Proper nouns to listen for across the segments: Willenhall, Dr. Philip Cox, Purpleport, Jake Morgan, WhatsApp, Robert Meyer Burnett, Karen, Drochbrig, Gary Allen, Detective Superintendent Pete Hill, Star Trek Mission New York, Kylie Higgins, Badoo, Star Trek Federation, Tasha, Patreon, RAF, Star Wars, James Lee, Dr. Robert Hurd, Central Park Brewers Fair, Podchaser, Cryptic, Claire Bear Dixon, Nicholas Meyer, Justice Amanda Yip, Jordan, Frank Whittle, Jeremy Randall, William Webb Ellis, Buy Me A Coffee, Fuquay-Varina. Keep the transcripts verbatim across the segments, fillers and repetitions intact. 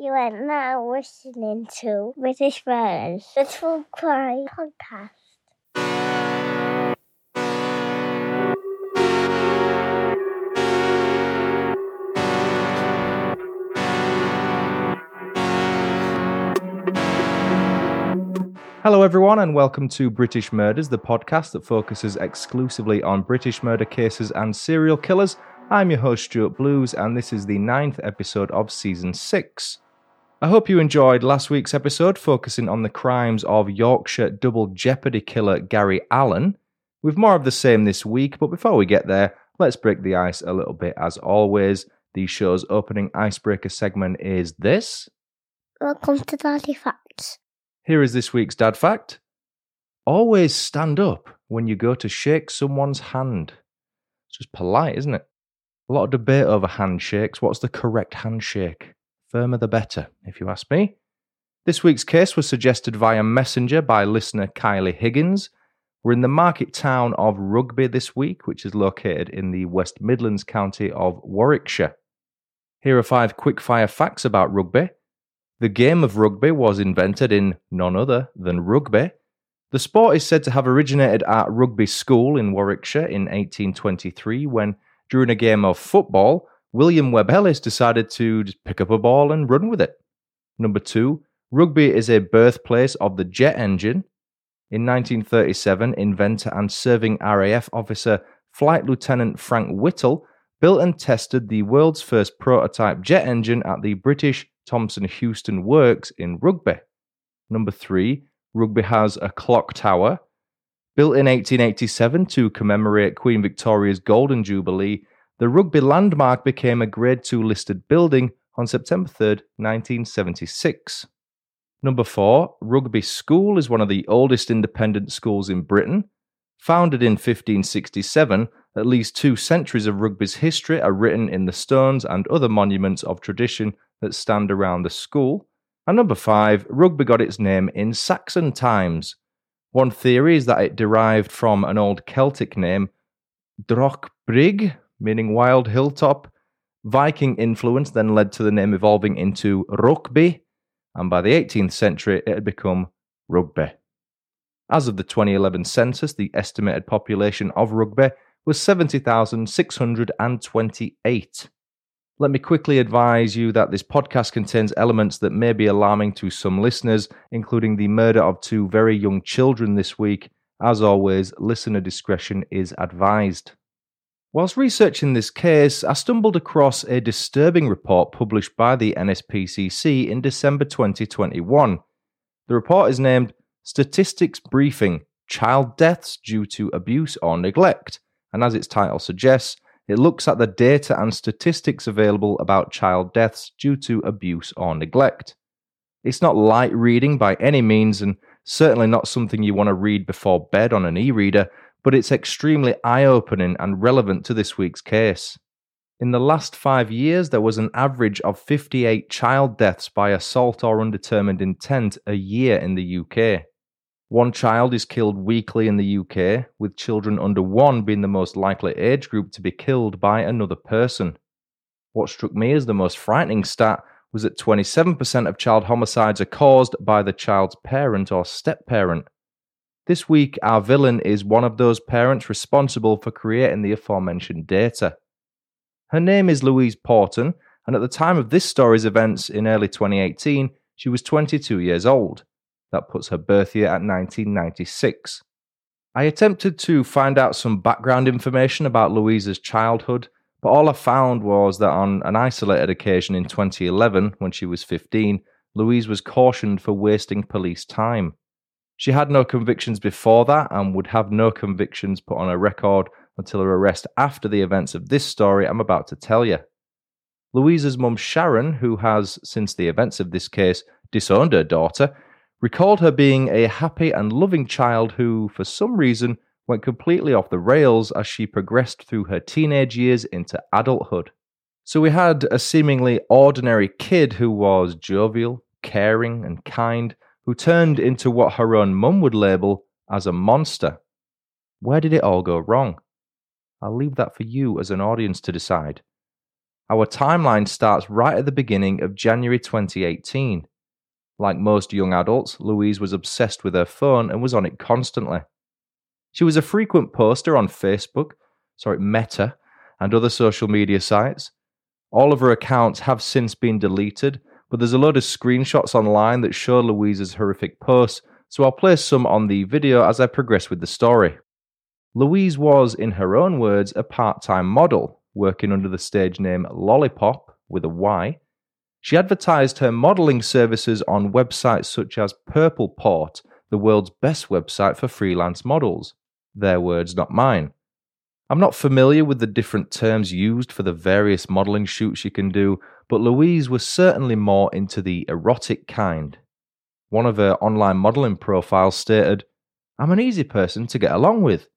You are now listening to British Murders, the True Crime Podcast. Hello everyone and welcome to British Murders, the podcast that focuses exclusively on British murder cases and serial killers. I'm your host Stuart Blues and this is the ninth episode of Season six. I hope you enjoyed last week's episode focusing on the crimes of Yorkshire Double Jeopardy killer Gary Allen. We've more of the same this week, but before we get there, let's break the ice a little bit as always. The show's opening icebreaker segment is this. Welcome to Daddy Facts. Here is this week's Dad Fact. Always stand up when you go to shake someone's hand. It's just polite, isn't it? A lot of debate over handshakes. What's the correct handshake? Firmer the better, if you ask me. This week's case was suggested via Messenger by listener Kylie Higgins. We're in the market town of Rugby this week, which is located in the West Midlands county of Warwickshire. Here are five quick-fire facts about rugby. The game of rugby was invented in none other than rugby. The sport is said to have originated at Rugby School in Warwickshire in eighteen twenty-three when, during a game of football, William Webb Ellis decided to just pick up a ball and run with it. Number two, rugby is a birthplace of the jet engine. In nineteen thirty-seven, inventor and serving R A F officer Flight Lieutenant Frank Whittle built and tested the world's first prototype jet engine at the British Thomson-Houston Works in Rugby. Number three, rugby has a clock tower. Built in eighteen eighty-seven to commemorate Queen Victoria's Golden Jubilee, the Rugby Landmark became a Grade two listed building on September third, nineteen seventy-six. Number four, Rugby School is one of the oldest independent schools in Britain. Founded in fifteen sixty-seven, at least two centuries of rugby's history are written in the stones and other monuments of tradition that stand around the school. And number five, rugby got its name in Saxon times. One theory is that it derived from an old Celtic name, Drochbrig, meaning wild hilltop. Viking influence then led to the name evolving into Rugby, and by the eighteenth century it had become Rugby. As of the twenty eleven census, the estimated population of Rugby was seventy thousand six hundred twenty-eight. Let me quickly advise you that this podcast contains elements that may be alarming to some listeners, including the murder of two very young children this week. As always, listener discretion is advised. Whilst researching this case, I stumbled across a disturbing report published by the N S P C C in December twenty twenty-one. The report is named Statistics Briefing: Child Deaths Due to Abuse or Neglect, and as its title suggests, it looks at the data and statistics available about child deaths due to abuse or neglect. It's not light reading by any means, and certainly not something you want to read before bed on an e-reader, but it's extremely eye-opening and relevant to this week's case. In the last five years, there was an average of fifty-eight child deaths by assault or undetermined intent a year in the U K. One child is killed weekly in the U K, with children under one being the most likely age group to be killed by another person. What struck me as the most frightening stat was that twenty-seven percent of child homicides are caused by the child's parent or step-parent. This week, our villain is one of those parents responsible for creating the aforementioned data. Her name is Louise Porton, and at the time of this story's events in early twenty eighteen, she was twenty-two years old. That puts her birth year at nineteen ninety-six. I attempted to find out some background information about Louise's childhood, but all I found was that on an isolated occasion in twenty eleven, when she was fifteen, Louise was cautioned for wasting police time. She had no convictions before that and would have no convictions put on her record until her arrest after the events of this story I'm about to tell you. Louise's mum Sharon, who has, since the events of this case, disowned her daughter, recalled her being a happy and loving child who, for some reason, went completely off the rails as she progressed through her teenage years into adulthood. So we had a seemingly ordinary kid who was jovial, caring, and kind, who turned into what her own mum would label as a monster. Where did it all go wrong? I'll leave that for you as an audience to decide. Our timeline starts right at the beginning of January twenty eighteen. Like most young adults, Louise was obsessed with her phone and was on it constantly. She was a frequent poster on Facebook, sorry, Meta, and other social media sites. All of her accounts have since been deleted, but there's a load of screenshots online that show Louise's horrific posts, so I'll place some on the video as I progress with the story. Louise was, in her own words, a part-time model, working under the stage name Lollipop, with a Y. She advertised her modelling services on websites such as Purpleport, the world's best website for freelance models. Their words, not mine. I'm not familiar with the different terms used for the various modelling shoots she can do, but Louise was certainly more into the erotic kind. One of her online modelling profiles stated, "I'm an easy person to get along with.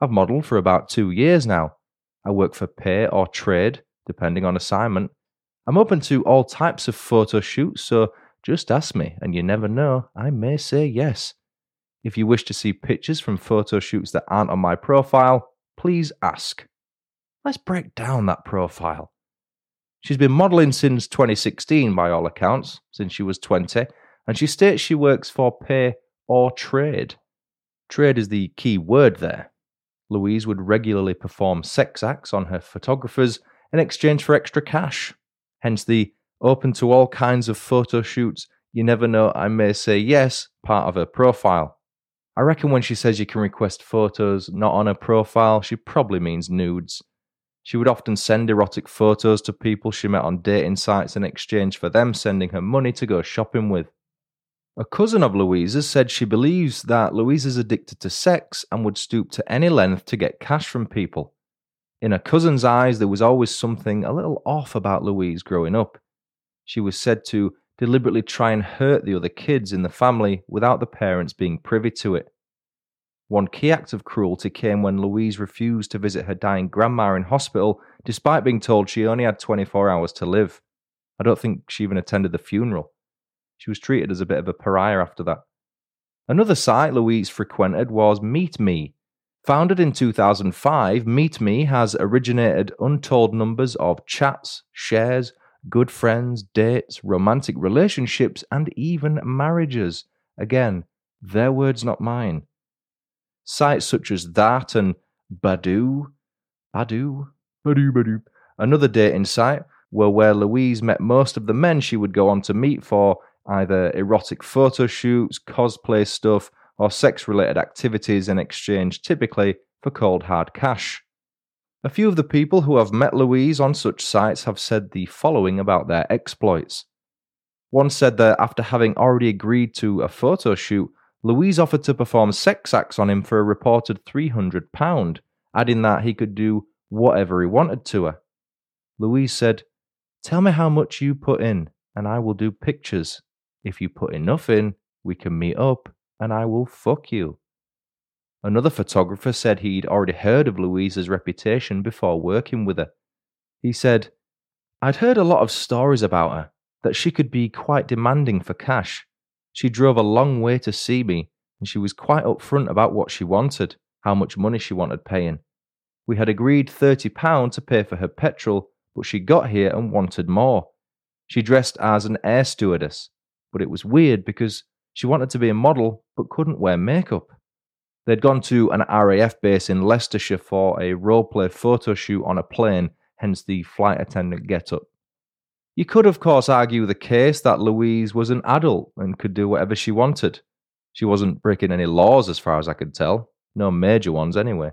I've modelled for about two years now. I work for pay or trade, depending on assignment. I'm open to all types of photo shoots, so just ask me, and you never know, I may say yes. If you wish to see pictures from photo shoots that aren't on my profile, please ask." Let's break down that profile. She's been modelling since twenty sixteen, by all accounts, since she was twenty, and she states she works for pay or trade. Trade is the key word there. Louise would regularly perform sex acts on her photographers in exchange for extra cash. Hence the open to all kinds of photo shoots, you never know, I may say yes, part of her profile. I reckon when she says you can request photos not on her profile, she probably means nudes. She would often send erotic photos to people she met on dating sites in exchange for them sending her money to go shopping with. A cousin of Louise's said she believes that Louise is addicted to sex and would stoop to any length to get cash from people. In her cousin's eyes, there was always something a little off about Louise growing up. She was said to deliberately try and hurt the other kids in the family without the parents being privy to it. One key act of cruelty came when Louise refused to visit her dying grandma in hospital, despite being told she only had twenty-four hours to live. I don't think she even attended the funeral. She was treated as a bit of a pariah after that. Another site Louise frequented was MeetMe. Founded in two thousand five, MeetMe has originated untold numbers of chats, shares, good friends, dates, romantic relationships, and even marriages. Again, their words, not mine. Sites such as that and Badoo, Badoo, Badoo, Badoo, another dating site, were where Louise met most of the men she would go on to meet for either erotic photo shoots, cosplay stuff, or sex-related activities in exchange typically for cold hard cash. A few of the people who have met Louise on such sites have said the following about their exploits. One said that after having already agreed to a photo shoot, Louise offered to perform sex acts on him for a reported three hundred pounds, adding that he could do whatever he wanted to her. Louise said, "Tell me how much you put in, and I will do pictures. If you put enough in, we can meet up, and I will fuck you." Another photographer said he'd already heard of Louise's reputation before working with her. He said, "I'd heard a lot of stories about her, that she could be quite demanding for cash. She drove a long way to see me, and she was quite upfront about what she wanted, how much money she wanted paying. We had agreed thirty pounds to pay for her petrol, but she got here and wanted more. She dressed as an air stewardess, but it was weird because she wanted to be a model but couldn't wear makeup." They'd gone to an R A F base in Leicestershire for a role-play photo shoot on a plane, hence the flight attendant get-up. You could, of course, argue the case that Louise was an adult and could do whatever she wanted. She wasn't breaking any laws as far as I could tell, no major ones anyway.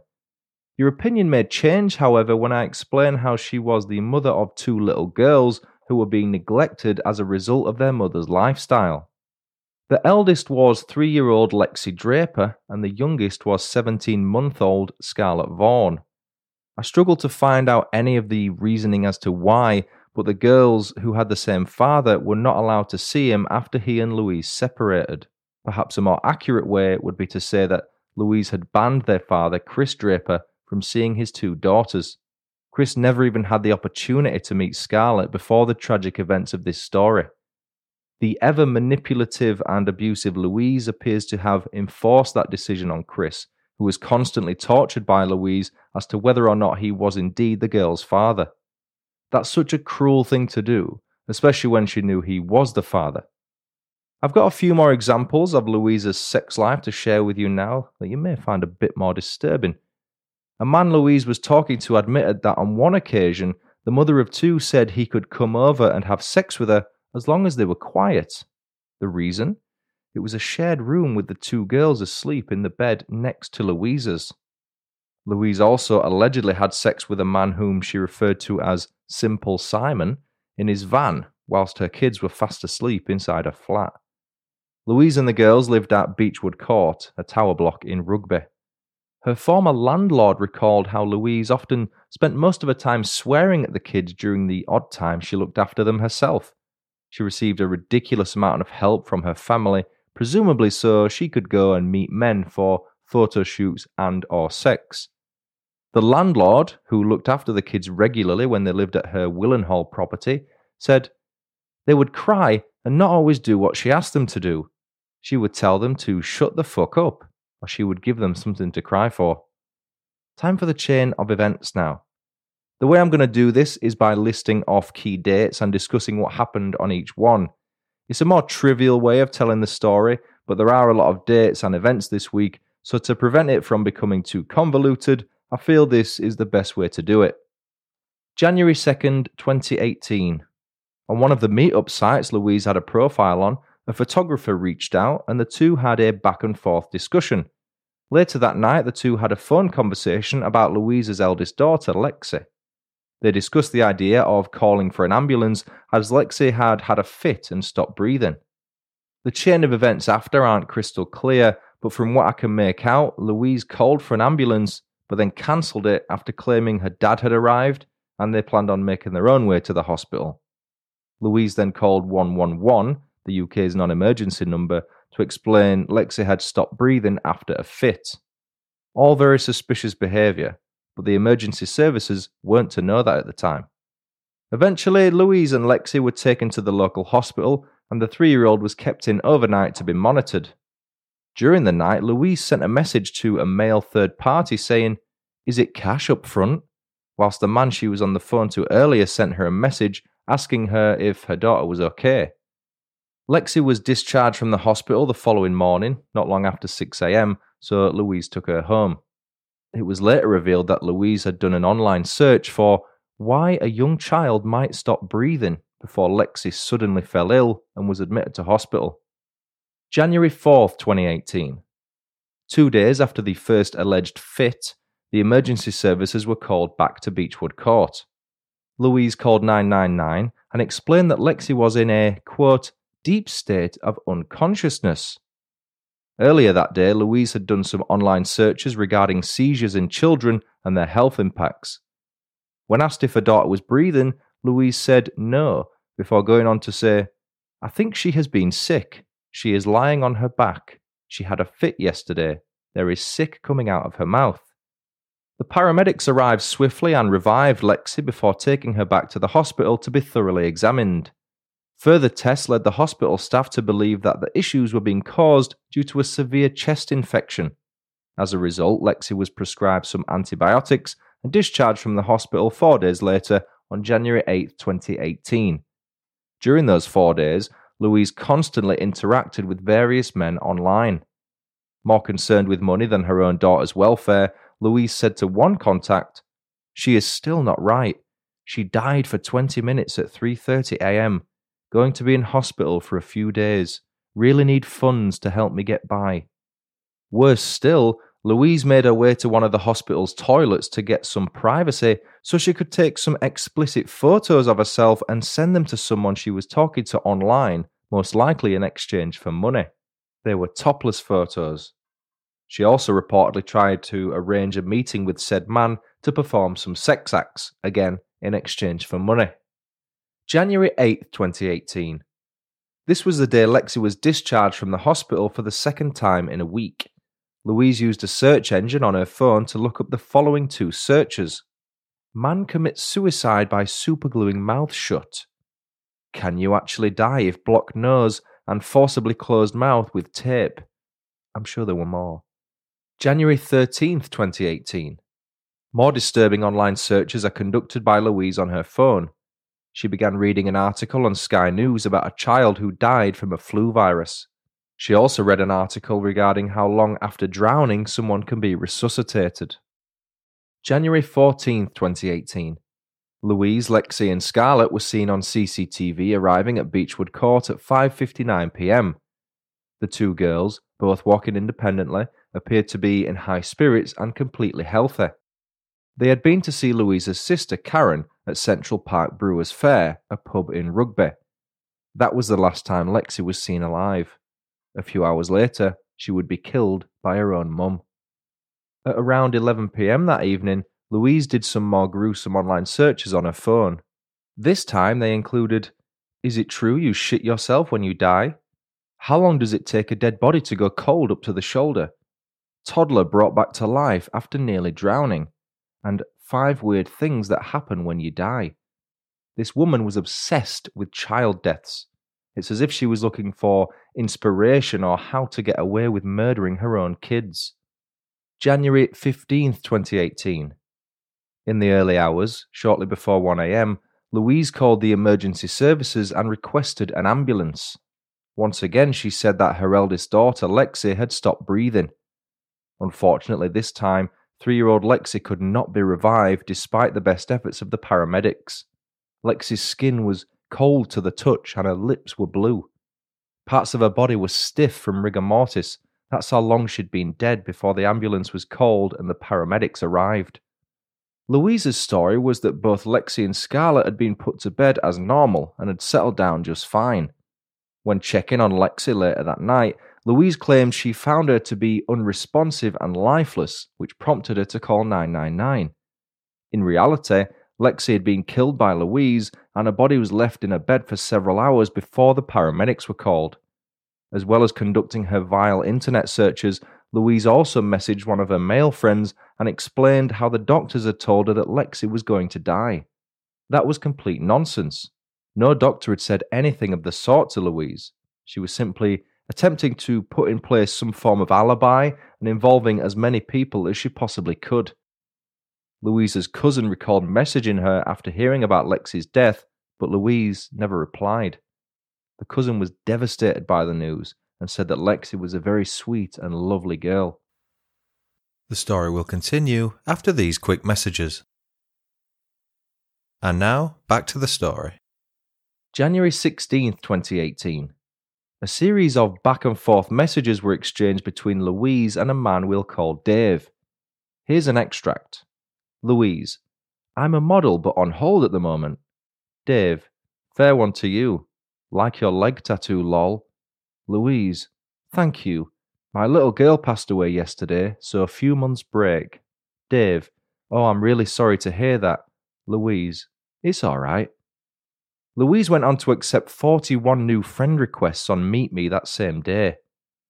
Your opinion may change, however, when I explain how she was the mother of two little girls who were being neglected as a result of their mother's lifestyle. The eldest was three-year-old Lexi Draper, and the youngest was seventeen-month-old Scarlett Vaughn. I struggled to find out any of the reasoning as to why, but the girls, who had the same father, were not allowed to see him after he and Louise separated. Perhaps a more accurate way would be to say that Louise had banned their father, Chris Draper, from seeing his two daughters. Chris never even had the opportunity to meet Scarlett before the tragic events of this story. The ever manipulative and abusive Louise appears to have enforced that decision on Chris, who was constantly tortured by Louise as to whether or not he was indeed the girl's father. That's such a cruel thing to do, especially when she knew he was the father. I've got a few more examples of Louise's sex life to share with you now that you may find a bit more disturbing. A man Louise was talking to admitted that on one occasion, the mother of two said he could come over and have sex with her as long as they were quiet. The reason? It was a shared room with the two girls asleep in the bed next to Louise's. Louise also allegedly had sex with a man whom she referred to as Simple Simon in his van whilst her kids were fast asleep inside her flat. Louise and the girls lived at Beechwood Court, a tower block in Rugby. Her former landlord recalled how Louise often spent most of her time swearing at the kids during the odd time she looked after them herself. She received a ridiculous amount of help from her family, presumably so she could go and meet men for photo shoots and or sex. The landlord, who looked after the kids regularly when they lived at her Willenhall property, said they would cry and not always do what she asked them to do. She would tell them to shut the fuck up, or she would give them something to cry for. Time for the chain of events now. The way I'm going to do this is by listing off key dates and discussing what happened on each one. It's a more trivial way of telling the story, but there are a lot of dates and events this week, so to prevent it from becoming too convoluted, I feel this is the best way to do it. January second, twenty eighteen. On one of the meetup sites Louise had a profile on, a photographer reached out and the two had a back and forth discussion. Later that night, the two had a phone conversation about Louise's eldest daughter, Lexi. They discussed the idea of calling for an ambulance as Lexi had had a fit and stopped breathing. The chain of events after aren't crystal clear, but from what I can make out, Louise called for an ambulance but then cancelled it after claiming her dad had arrived and they planned on making their own way to the hospital. Louise then called one one one, the U K's non-emergency number, to explain Lexi had stopped breathing after a fit. All very suspicious behaviour, but the emergency services weren't to know that at the time. Eventually, Louise and Lexi were taken to the local hospital and the three-year-old was kept in overnight to be monitored. During the night, Louise sent a message to a male third party saying, "Is it cash up front?" whilst the man she was on the phone to earlier sent her a message asking her if her daughter was okay. Lexi was discharged from the hospital the following morning, not long after six a.m, so Louise took her home. It was later revealed that Louise had done an online search for why a young child might stop breathing before Lexi suddenly fell ill and was admitted to hospital. January fourth, twenty eighteen. Two days after the first alleged fit, the emergency services were called back to Beechwood Court. Louise called nine nine nine and explained that Lexi was in a, quote, deep state of unconsciousness. Earlier that day, Louise had done some online searches regarding seizures in children and their health impacts. When asked if her daughter was breathing, Louise said no, before going on to say, "I think she has been sick. She is lying on her back. She had a fit yesterday. There is sick coming out of her mouth." The paramedics arrived swiftly and revived Lexi before taking her back to the hospital to be thoroughly examined. Further tests led the hospital staff to believe that the issues were being caused due to a severe chest infection. As a result, Lexi was prescribed some antibiotics and discharged from the hospital four days later on January eighth, twenty eighteen. During those four days, Louise constantly interacted with various men online. More concerned with money than her own daughter's welfare, Louise said to one contact, "She is still not right. She died for twenty minutes at three thirty a.m. Going to be in hospital for a few days. Really need funds to help me get by." Worse still, Louise made her way to one of the hospital's toilets to get some privacy so she could take some explicit photos of herself and send them to someone she was talking to online, most likely in exchange for money. They were topless photos. She also reportedly tried to arrange a meeting with said man to perform some sex acts, again in exchange for money. January eighth, twenty eighteen. This was the day Lexi was discharged from the hospital for the second time in a week. Louise used a search engine on her phone to look up the following two searches. Man commits suicide by supergluing mouth shut. Can you actually die if blocked nose and forcibly closed mouth with tape? I'm sure there were more. January thirteenth, twenty eighteen. More disturbing online searches are conducted by Louise on her phone. She began reading an article on Sky News about a child who died from a flu virus. She also read an article regarding how long after drowning someone can be resuscitated. January fourteenth, twenty eighteen. Louise, Lexi and Scarlett were seen on C C T V arriving at Beechwood Court at five fifty-nine p m. The two girls, both walking independently, appeared to be in high spirits and completely healthy. They had been to see Louise's sister Karen at Central Park Brewers Fair, a pub in Rugby. That was the last time Lexi was seen alive. A few hours later, she would be killed by her own mum. At around eleven p m that evening, Louise did some more gruesome online searches on her phone. This time they included, "Is it true you shit yourself when you die? How long does it take a dead body to go cold up to the shoulder? Toddler brought back to life after nearly drowning." And five weird things that happen when you die. This woman was obsessed with child deaths. It's as if she was looking for inspiration or how to get away with murdering her own kids. January fifteenth, twenty eighteen. In the early hours, shortly before one a m, Louise called the emergency services and requested an ambulance. Once again, she said that her eldest daughter, Lexi, had stopped breathing. Unfortunately, this time, three-year-old Lexi could not be revived despite the best efforts of the paramedics. Lexi's skin was cold to the touch and her lips were blue. Parts of her body were stiff from rigor mortis. That's how long she'd been dead before the ambulance was called and the paramedics arrived. Louise's story was that both Lexi and Scarlett had been put to bed as normal and had settled down just fine. When checking on Lexi later that night, Louise claimed she found her to be unresponsive and lifeless, which prompted her to call nine nine nine. In reality, Lexi had been killed by Louise and her body was left in her bed for several hours before the paramedics were called. As well as conducting her vile internet searches, Louise also messaged one of her male friends and explained how the doctors had told her that Lexi was going to die. That was complete nonsense. No doctor had said anything of the sort to Louise. She was simply attempting to put in place some form of alibi and involving as many people as she possibly could. Louise's cousin recalled messaging her after hearing about Lexi's death, but Louise never replied. The cousin was devastated by the news and said that Lexi was a very sweet and lovely girl. The story will continue after these quick messages. And now, back to the story. January sixteenth, twenty eighteen. A series of back-and-forth messages were exchanged between Louise and a man we'll call Dave. Here's an extract. Louise: "I'm a model but on hold at the moment." Dave: "Fair one to you. Like your leg tattoo, lol." Louise: "Thank you. My little girl passed away yesterday, so a few months break." Dave: "Oh, I'm really sorry to hear that." Louise: "It's alright." Louise went on to accept forty-one new friend requests on MeetMe that same day.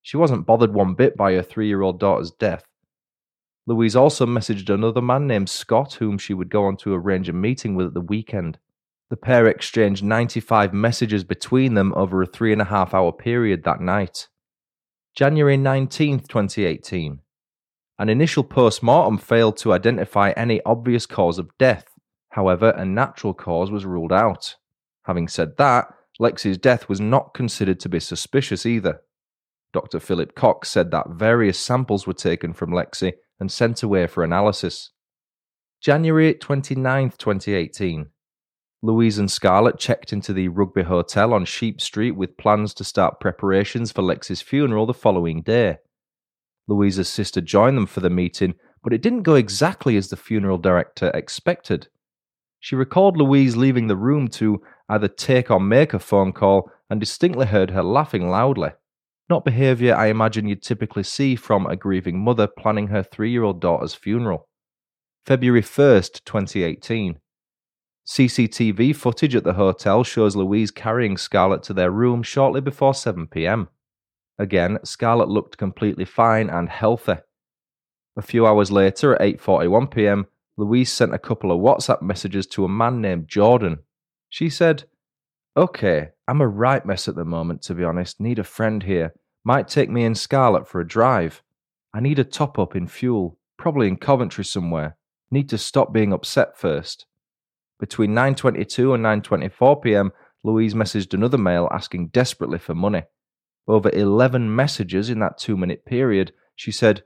She wasn't bothered one bit by her three-year-old daughter's death. Louise also messaged another man named Scott, whom she would go on to arrange a meeting with at the weekend. The pair exchanged ninety-five messages between them over a three and a half hour period that night. January nineteenth, twenty eighteen. An initial post-mortem failed to identify any obvious cause of death. However, a natural cause was ruled out. Having said that, Lexi's death was not considered to be suspicious either. Doctor Philip Cox said that various samples were taken from Lexi and sent away for analysis. January twenty-ninth, twenty eighteen. Louise and Scarlett checked into the Rugby Hotel on Sheep Street with plans to start preparations for Lexi's funeral the following day. Louise's sister joined them for the meeting, but it didn't go exactly as the funeral director expected. She recalled Louise leaving the room to either take or make a phone call and distinctly heard her laughing loudly. Not behaviour I imagine you'd typically see from a grieving mother planning her three-year-old daughter's funeral. February first, twenty eighteen. C C T V footage at the hotel shows Louise carrying Scarlett to their room shortly before seven p m. Again, Scarlett looked completely fine and healthy. A few hours later, at eight forty-one p m, Louise sent a couple of WhatsApp messages to a man named Jordan. She said, "Okay, I'm a right mess at the moment, to be honest. Need a friend here. Might take me and Scarlett for a drive. I need a top-up in fuel, probably in Coventry somewhere. Need to stop being upset first." Between nine twenty-two and nine twenty-four p m, Louise messaged another male asking desperately for money. Over eleven messages in that two-minute period, she said,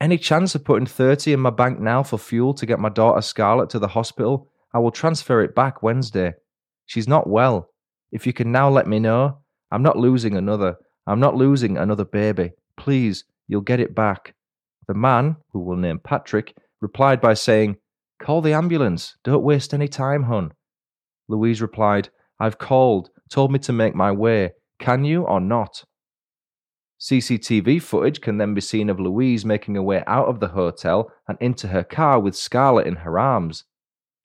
"Any chance of putting thirty in my bank now for fuel to get my daughter Scarlett to the hospital? I will transfer it back Wednesday. She's not well. If you can now let me know. I'm not losing another. I'm not losing another baby. Please, you'll get it back." The man, who we'll name Patrick, replied by saying, "Call the ambulance. Don't waste any time, hun." Louise replied, "I've called. Told me to make my way. Can you or not?" C C T V footage can then be seen of Louise making her way out of the hotel and into her car with Scarlett in her arms.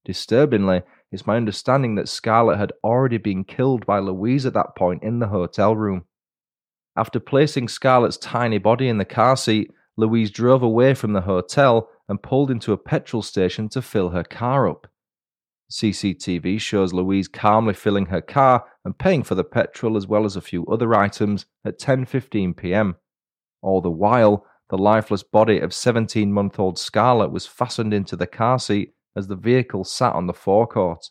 Disturbingly, it's my understanding that Scarlett had already been killed by Louise at that point in the hotel room. After placing Scarlett's tiny body in the car seat, Louise drove away from the hotel and pulled into a petrol station to fill her car up. C C T V shows Louise calmly filling her car and paying for the petrol as well as a few other items at ten fifteen p m. All the while, the lifeless body of seventeen-month-old Scarlett was fastened into the car seat as the vehicle sat on the forecourt.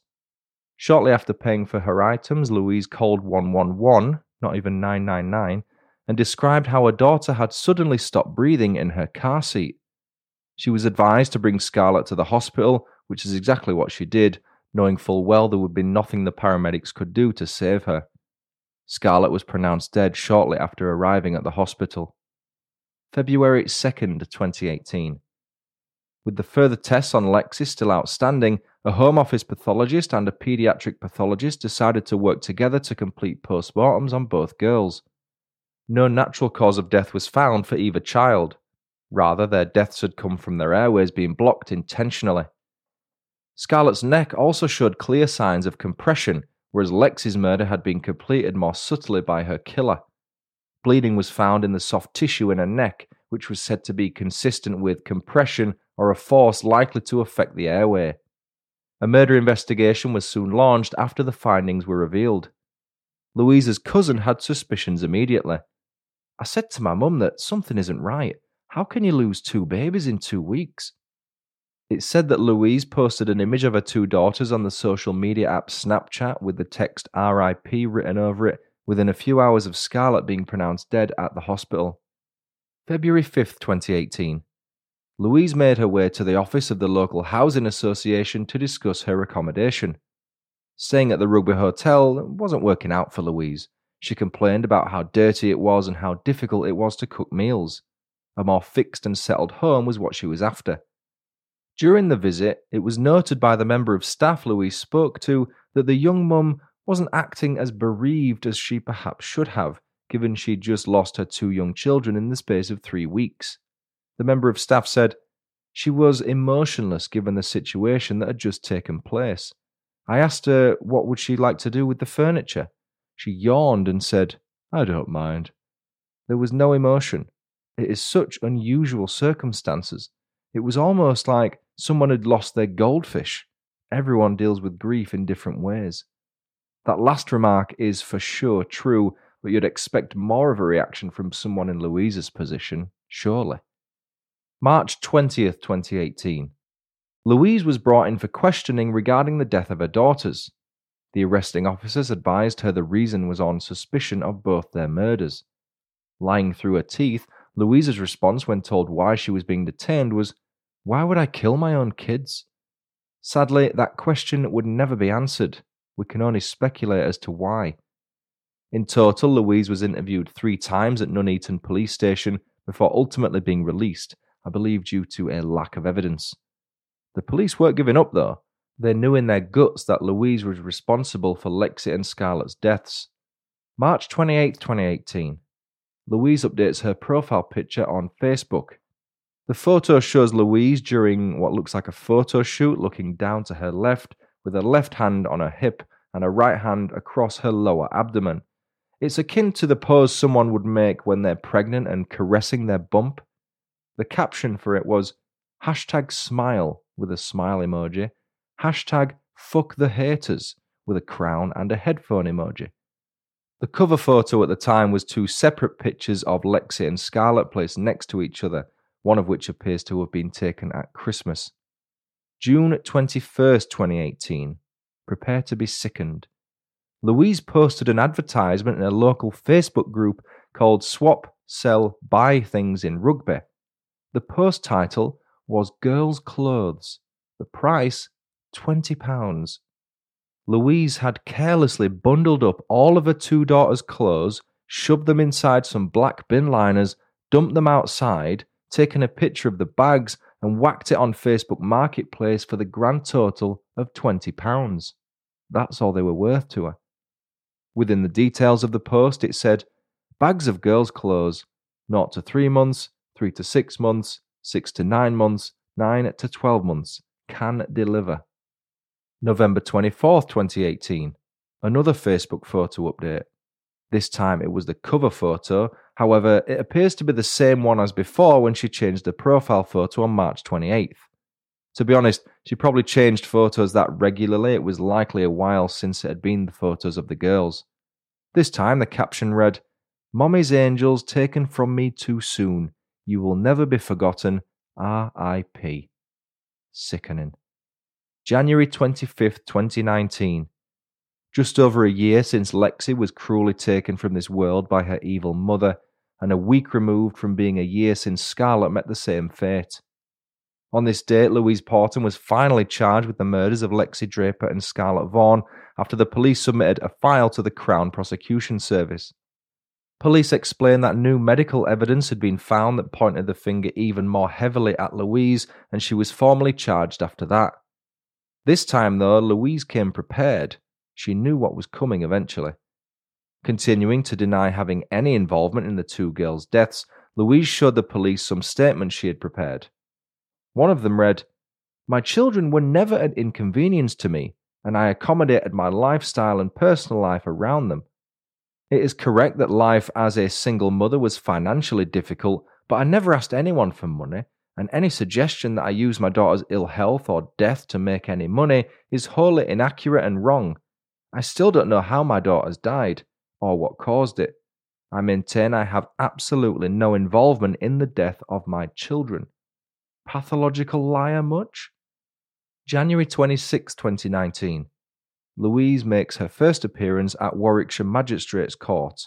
Shortly after paying for her items, Louise called one one one, not even nine nine nine, and described how her daughter had suddenly stopped breathing in her car seat. She was advised to bring Scarlett to the hospital, which is exactly what she did, knowing full well there would be nothing the paramedics could do to save her. Scarlett was pronounced dead shortly after arriving at the hospital. February second, twenty eighteen. With the further tests on Lexi still outstanding, a Home Office pathologist and a paediatric pathologist decided to work together to complete postmortems on both girls. No natural cause of death was found for either child. Rather, their deaths had come from their airways being blocked intentionally. Scarlett's neck also showed clear signs of compression, whereas Lexi's murder had been completed more subtly by her killer. Bleeding was found in the soft tissue in her neck, which was said to be consistent with compression or a force likely to affect the airway. A murder investigation was soon launched after the findings were revealed. Louise's cousin had suspicions immediately. "I said to my mum that something isn't right. How can you lose two babies in two weeks?" It's said that Louise posted an image of her two daughters on the social media app Snapchat with the text R I P written over it within a few hours of Scarlett being pronounced dead at the hospital. February fifth, twenty eighteen. Louise made her way to the office of the local housing association to discuss her accommodation. Staying at the Rugby Hotel wasn't working out for Louise. She complained about how dirty it was and how difficult it was to cook meals. A more fixed and settled home was what she was after. During the visit, it was noted by the member of staff Louise spoke to that the young mum wasn't acting as bereaved as she perhaps should have, given she'd just lost her two young children in the space of three weeks. The member of staff said, "She was emotionless given the situation that had just taken place. I asked her what would she like to do with the furniture. She yawned and said, 'I don't mind.' There was no emotion. It is such unusual circumstances. It was almost like someone had lost their goldfish. Everyone deals with grief in different ways." That last remark is for sure true, but you'd expect more of a reaction from someone in Louise's position, surely. March twentieth, twenty eighteen. Louise was brought in for questioning regarding the death of her daughters. The arresting officers advised her the reason was on suspicion of both their murders. Lying through her teeth, Louise's response when told why she was being detained was, "Why would I kill my own kids?" Sadly, that question would never be answered. We can only speculate as to why. In total, Louise was interviewed three times at Nuneaton Police Station before ultimately being released, I believe due to a lack of evidence. The police weren't giving up, though. They knew in their guts that Louise was responsible for Lexi and Scarlett's deaths. March twenty-eighth, twenty eighteen. Louise updates her profile picture on Facebook. The photo shows Louise during what looks like a photo shoot, looking down to her left, with her left hand on her hip and her right hand across her lower abdomen. It's akin to the pose someone would make when they're pregnant and caressing their bump. The caption for it was, hashtag smile with a smile emoji, hashtag fuck the haters with a crown and a headphone emoji. The cover photo at the time was two separate pictures of Lexi and Scarlett placed next to each other, one of which appears to have been taken at Christmas. June twenty-first, twenty eighteen. Prepare to be sickened. Louise posted an advertisement in a local Facebook group called Swap, Sell, Buy Things in Rugby. The post title was Girls' Clothes. The price, twenty pounds. Louise had carelessly bundled up all of her two daughters' clothes, shoved them inside some black bin liners, dumped them outside, taken a picture of the bags, and whacked it on Facebook Marketplace for the grand total of twenty pounds. That's all they were worth to her. Within the details of the post, it said, bags of girls' clothes, zero to three months, three to six months, six to nine months, nine to twelve months. Can deliver. November twenty-fourth, twenty eighteen. Another Facebook photo update. This time it was the cover photo, however, it appears to be the same one as before when she changed the profile photo on March twenty-eighth. To be honest, she probably changed photos that regularly, it was likely a while since it had been the photos of the girls. This time the caption read, Mommy's Angels taken from me too soon. You will never be forgotten. R I P. Sickening. January twenty-fifth, twenty nineteen. Just over a year since Lexi was cruelly taken from this world by her evil mother, and a week removed from being a year since Scarlett met the same fate. On this date, Louise Porton was finally charged with the murders of Lexi Draper and Scarlett Vaughn after the police submitted a file to the Crown Prosecution Service. Police explained that new medical evidence had been found that pointed the finger even more heavily at Louise, and she was formally charged after that. This time, though, Louise came prepared. She knew what was coming eventually. Continuing to deny having any involvement in the two girls' deaths, Louise showed the police some statements she had prepared. One of them read, "My children were never an inconvenience to me, and I accommodated my lifestyle and personal life around them. It is correct that life as a single mother was financially difficult, but I never asked anyone for money, and any suggestion that I use my daughter's ill health or death to make any money is wholly inaccurate and wrong. I still don't know how my daughters died, or what caused it. I maintain I have absolutely no involvement in the death of my children." Pathological liar much? January twenty-sixth, twenty nineteen. Louise makes her first appearance at Warwickshire Magistrates Court.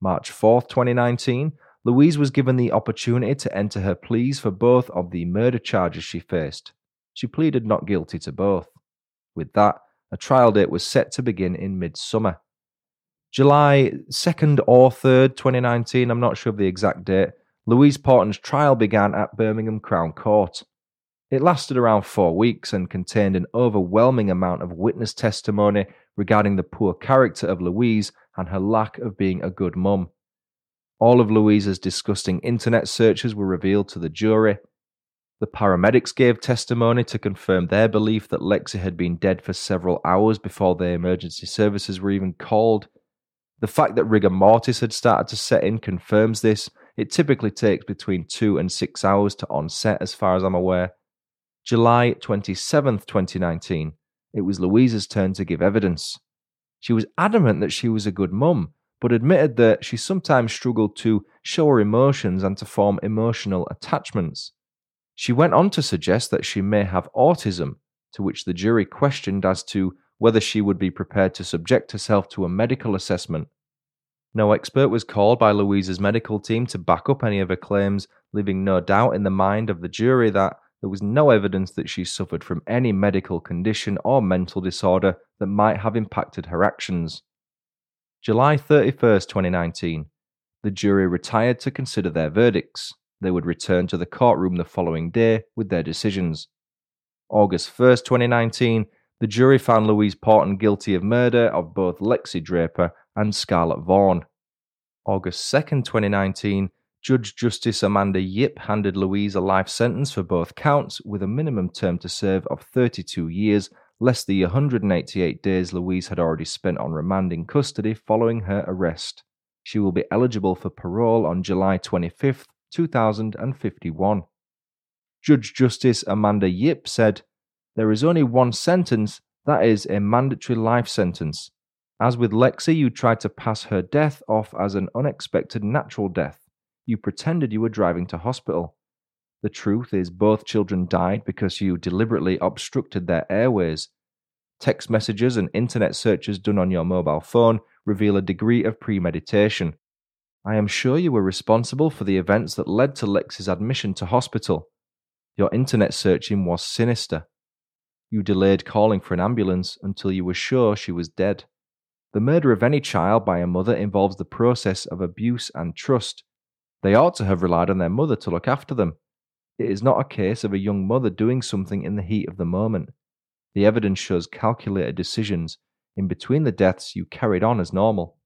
March fourth, twenty nineteen. Louise was given the opportunity to enter her pleas for both of the murder charges she faced. She pleaded not guilty to both. With that, a trial date was set to begin in midsummer. July second or third, twenty nineteen, I'm not sure of the exact date, Louise Porton's trial began at Birmingham Crown Court. It lasted around four weeks and contained an overwhelming amount of witness testimony regarding the poor character of Louise and her lack of being a good mum. All of Louise's disgusting internet searches were revealed to the jury. The paramedics gave testimony to confirm their belief that Lexi had been dead for several hours before their emergency services were even called. The fact that rigor mortis had started to set in confirms this. It typically takes between two and six hours to onset, as far as I'm aware. July twenty-seventh, twenty nineteen. It was Louise's turn to give evidence. She was adamant that she was a good mum, but admitted that she sometimes struggled to show her emotions and to form emotional attachments. She went on to suggest that she may have autism, to which the jury questioned as to whether she would be prepared to subject herself to a medical assessment. No expert was called by Louise's medical team to back up any of her claims, leaving no doubt in the mind of the jury that there was no evidence that she suffered from any medical condition or mental disorder that might have impacted her actions. July thirty-first, twenty nineteen. The jury retired to consider their verdicts. They would return to the courtroom the following day with their decisions. August first, twenty nineteen. The jury found Louise Porton guilty of murder of both Lexi Draper and Scarlett Vaughn. August second, twenty nineteen. Judge Justice Amanda Yip handed Louise a life sentence for both counts, with a minimum term to serve of thirty-two years, less the one hundred eighty-eight days Louise had already spent on remand in custody following her arrest. She will be eligible for parole on July twenty-fifth, two thousand fifty-one. Judge Justice Amanda Yip said, "There is only one sentence, that is a mandatory life sentence. As with Lexi, you tried to pass her death off as an unexpected natural death. You pretended you were driving to hospital. The truth is both children died because you deliberately obstructed their airways. Text messages and internet searches done on your mobile phone reveal a degree of premeditation. I am sure you were responsible for the events that led to Lexi's admission to hospital. Your internet searching was sinister. You delayed calling for an ambulance until you were sure she was dead. The murder of any child by a mother involves the process of abuse and trust. They ought to have relied on their mother to look after them. It is not a case of a young mother doing something in the heat of the moment. The evidence shows calculated decisions. In between the deaths, you carried on as normal."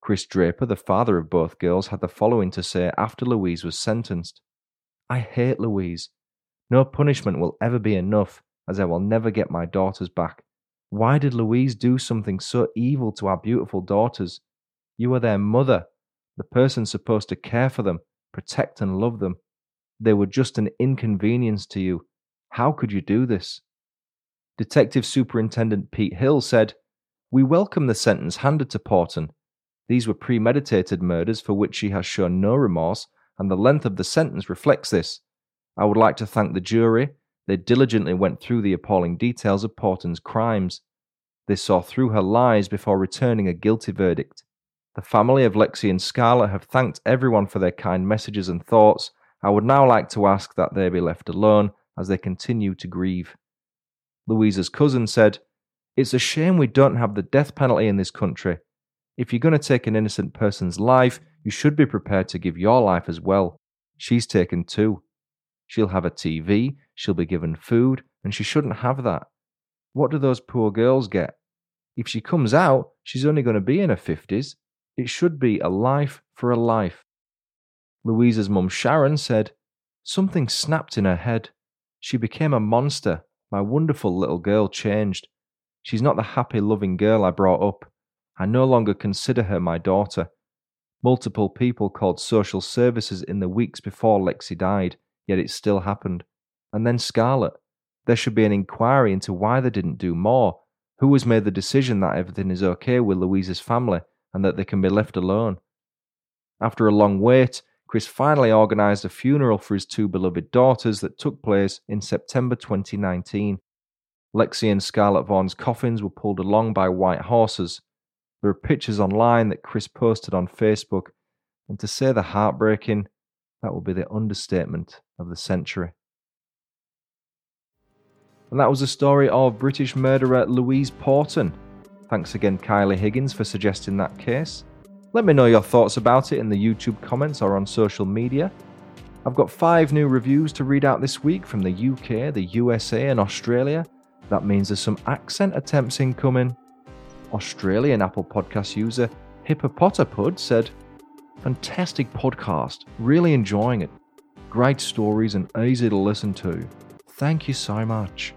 Chris Draper, the father of both girls, had the following to say after Louise was sentenced. "I hate Louise. No punishment will ever be enough, as I will never get my daughters back. Why did Louise do something so evil to our beautiful daughters? You are their mother, the person supposed to care for them, protect and love them. They were just an inconvenience to you. How could you do this?" Detective Superintendent Pete Hill said, "We welcome the sentence handed to Porton. These were premeditated murders for which she has shown no remorse, and the length of the sentence reflects this. I would like to thank the jury. They diligently went through the appalling details of Porton's crimes. They saw through her lies before returning a guilty verdict. The family of Lexi and Scarlett have thanked everyone for their kind messages and thoughts. I would now like to ask that they be left alone as they continue to grieve." Louise's cousin said, "It's a shame we don't have the death penalty in this country. If you're going to take an innocent person's life, you should be prepared to give your life as well. She's taken two. She'll have a T V, she'll be given food, and she shouldn't have that. What do those poor girls get? If she comes out, she's only going to be in her fifties. It should be a life for a life." Louise's mum Sharon said, "Something snapped in her head. She became a monster. My wonderful little girl changed. She's not the happy, loving girl I brought up. I no longer consider her my daughter." Multiple people called social services in the weeks before Lexi died, yet it still happened. And then Scarlett. There should be an inquiry into why they didn't do more. Who has made the decision that everything is okay with Louise's family and that they can be left alone? After a long wait, Chris finally organised a funeral for his two beloved daughters that took place in September twenty nineteen. Lexi and Scarlett Vaughn's coffins were pulled along by white horses. There are pictures online that Chris posted on Facebook, and to say the heartbreaking, that will be the understatement of the century. And that was the story of British murderer Louise Porton. Thanks again, Kylie Higgins, for suggesting that case. Let me know your thoughts about it in the YouTube comments or on social media. I've got five new reviews to read out this week from the U K, the U S A and Australia. That means there's some accent attempts incoming. Australian Apple Podcast user Hippopotapud said, "Fantastic podcast, really enjoying it. Great stories and easy to listen to. Thank you so much."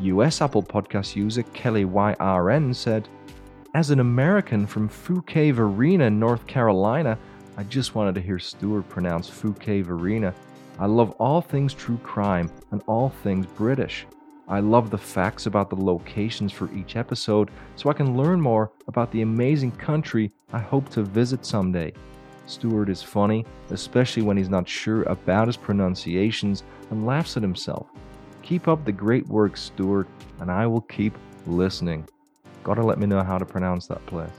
U S Apple Podcast user Kelly Y R N said, "As an American from Fuquay-Varina, North Carolina, I just wanted to hear Stuart pronounce Fuquay-Varina. I love all things true crime and all things British. I love the facts about the locations for each episode so I can learn more about the amazing country I hope to visit someday. Stuart is funny, especially when he's not sure about his pronunciations and laughs at himself. Keep up the great work, Stuart, and I will keep listening." Gotta let me know how to pronounce that place.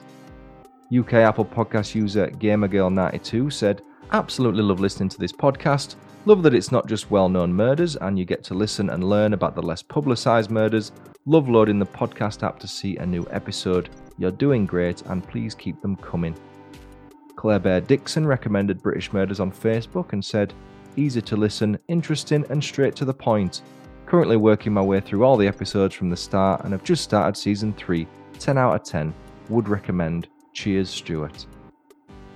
U K Apple Podcast user Gamer Girl ninety-two said, "Absolutely love listening to this podcast. Love that it's not just well-known murders and you get to listen and learn about the less publicised murders. Love loading the podcast app to see a new episode. You're doing great and please keep them coming." Claire Bear Dixon recommended British Murders on Facebook and said, "Easy to listen, interesting and straight to the point. Currently working my way through all the episodes from the start and have just started season three, ten out of ten. Would recommend. Cheers, Stuart."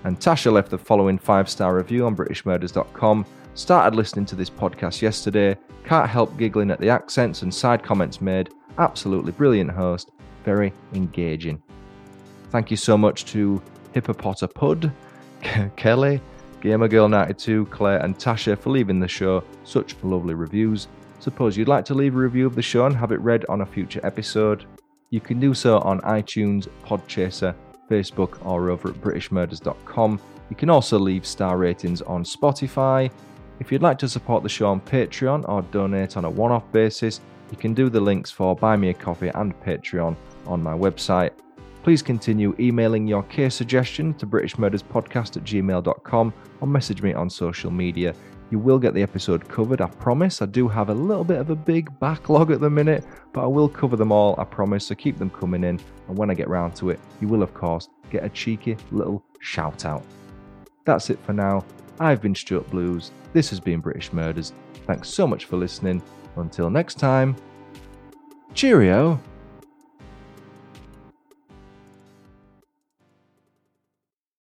And Tasha left the following five-star review on British Murders dot com. "Started listening to this podcast yesterday. Can't help giggling at the accents and side comments made. Absolutely brilliant host, very engaging. Thank you so much to Hippopotapud, Kelly, Gamer Girl ninety-two, Claire and Tasha for leaving the show such lovely reviews. Suppose you'd like to leave a review of the show and have it read on a future episode, you can do so on iTunes, Podchaser, Facebook or over at British Murders dot com. You can also leave star ratings on Spotify. If you'd like to support the show on Patreon or donate on a one-off basis, you can do the links for Buy Me a Coffee and Patreon on my website. Please continue emailing your case suggestion to British Murders Podcast at gmail dot com or message me on social media. You will get the episode covered, I promise. I do have a little bit of a big backlog at the minute, but I will cover them all, I promise, so keep them coming in. And when I get round to it, you will, of course, get a cheeky little shout-out. That's it for now. I've been Stuart Blues. This has been British Murders. Thanks so much for listening. Until next time, cheerio.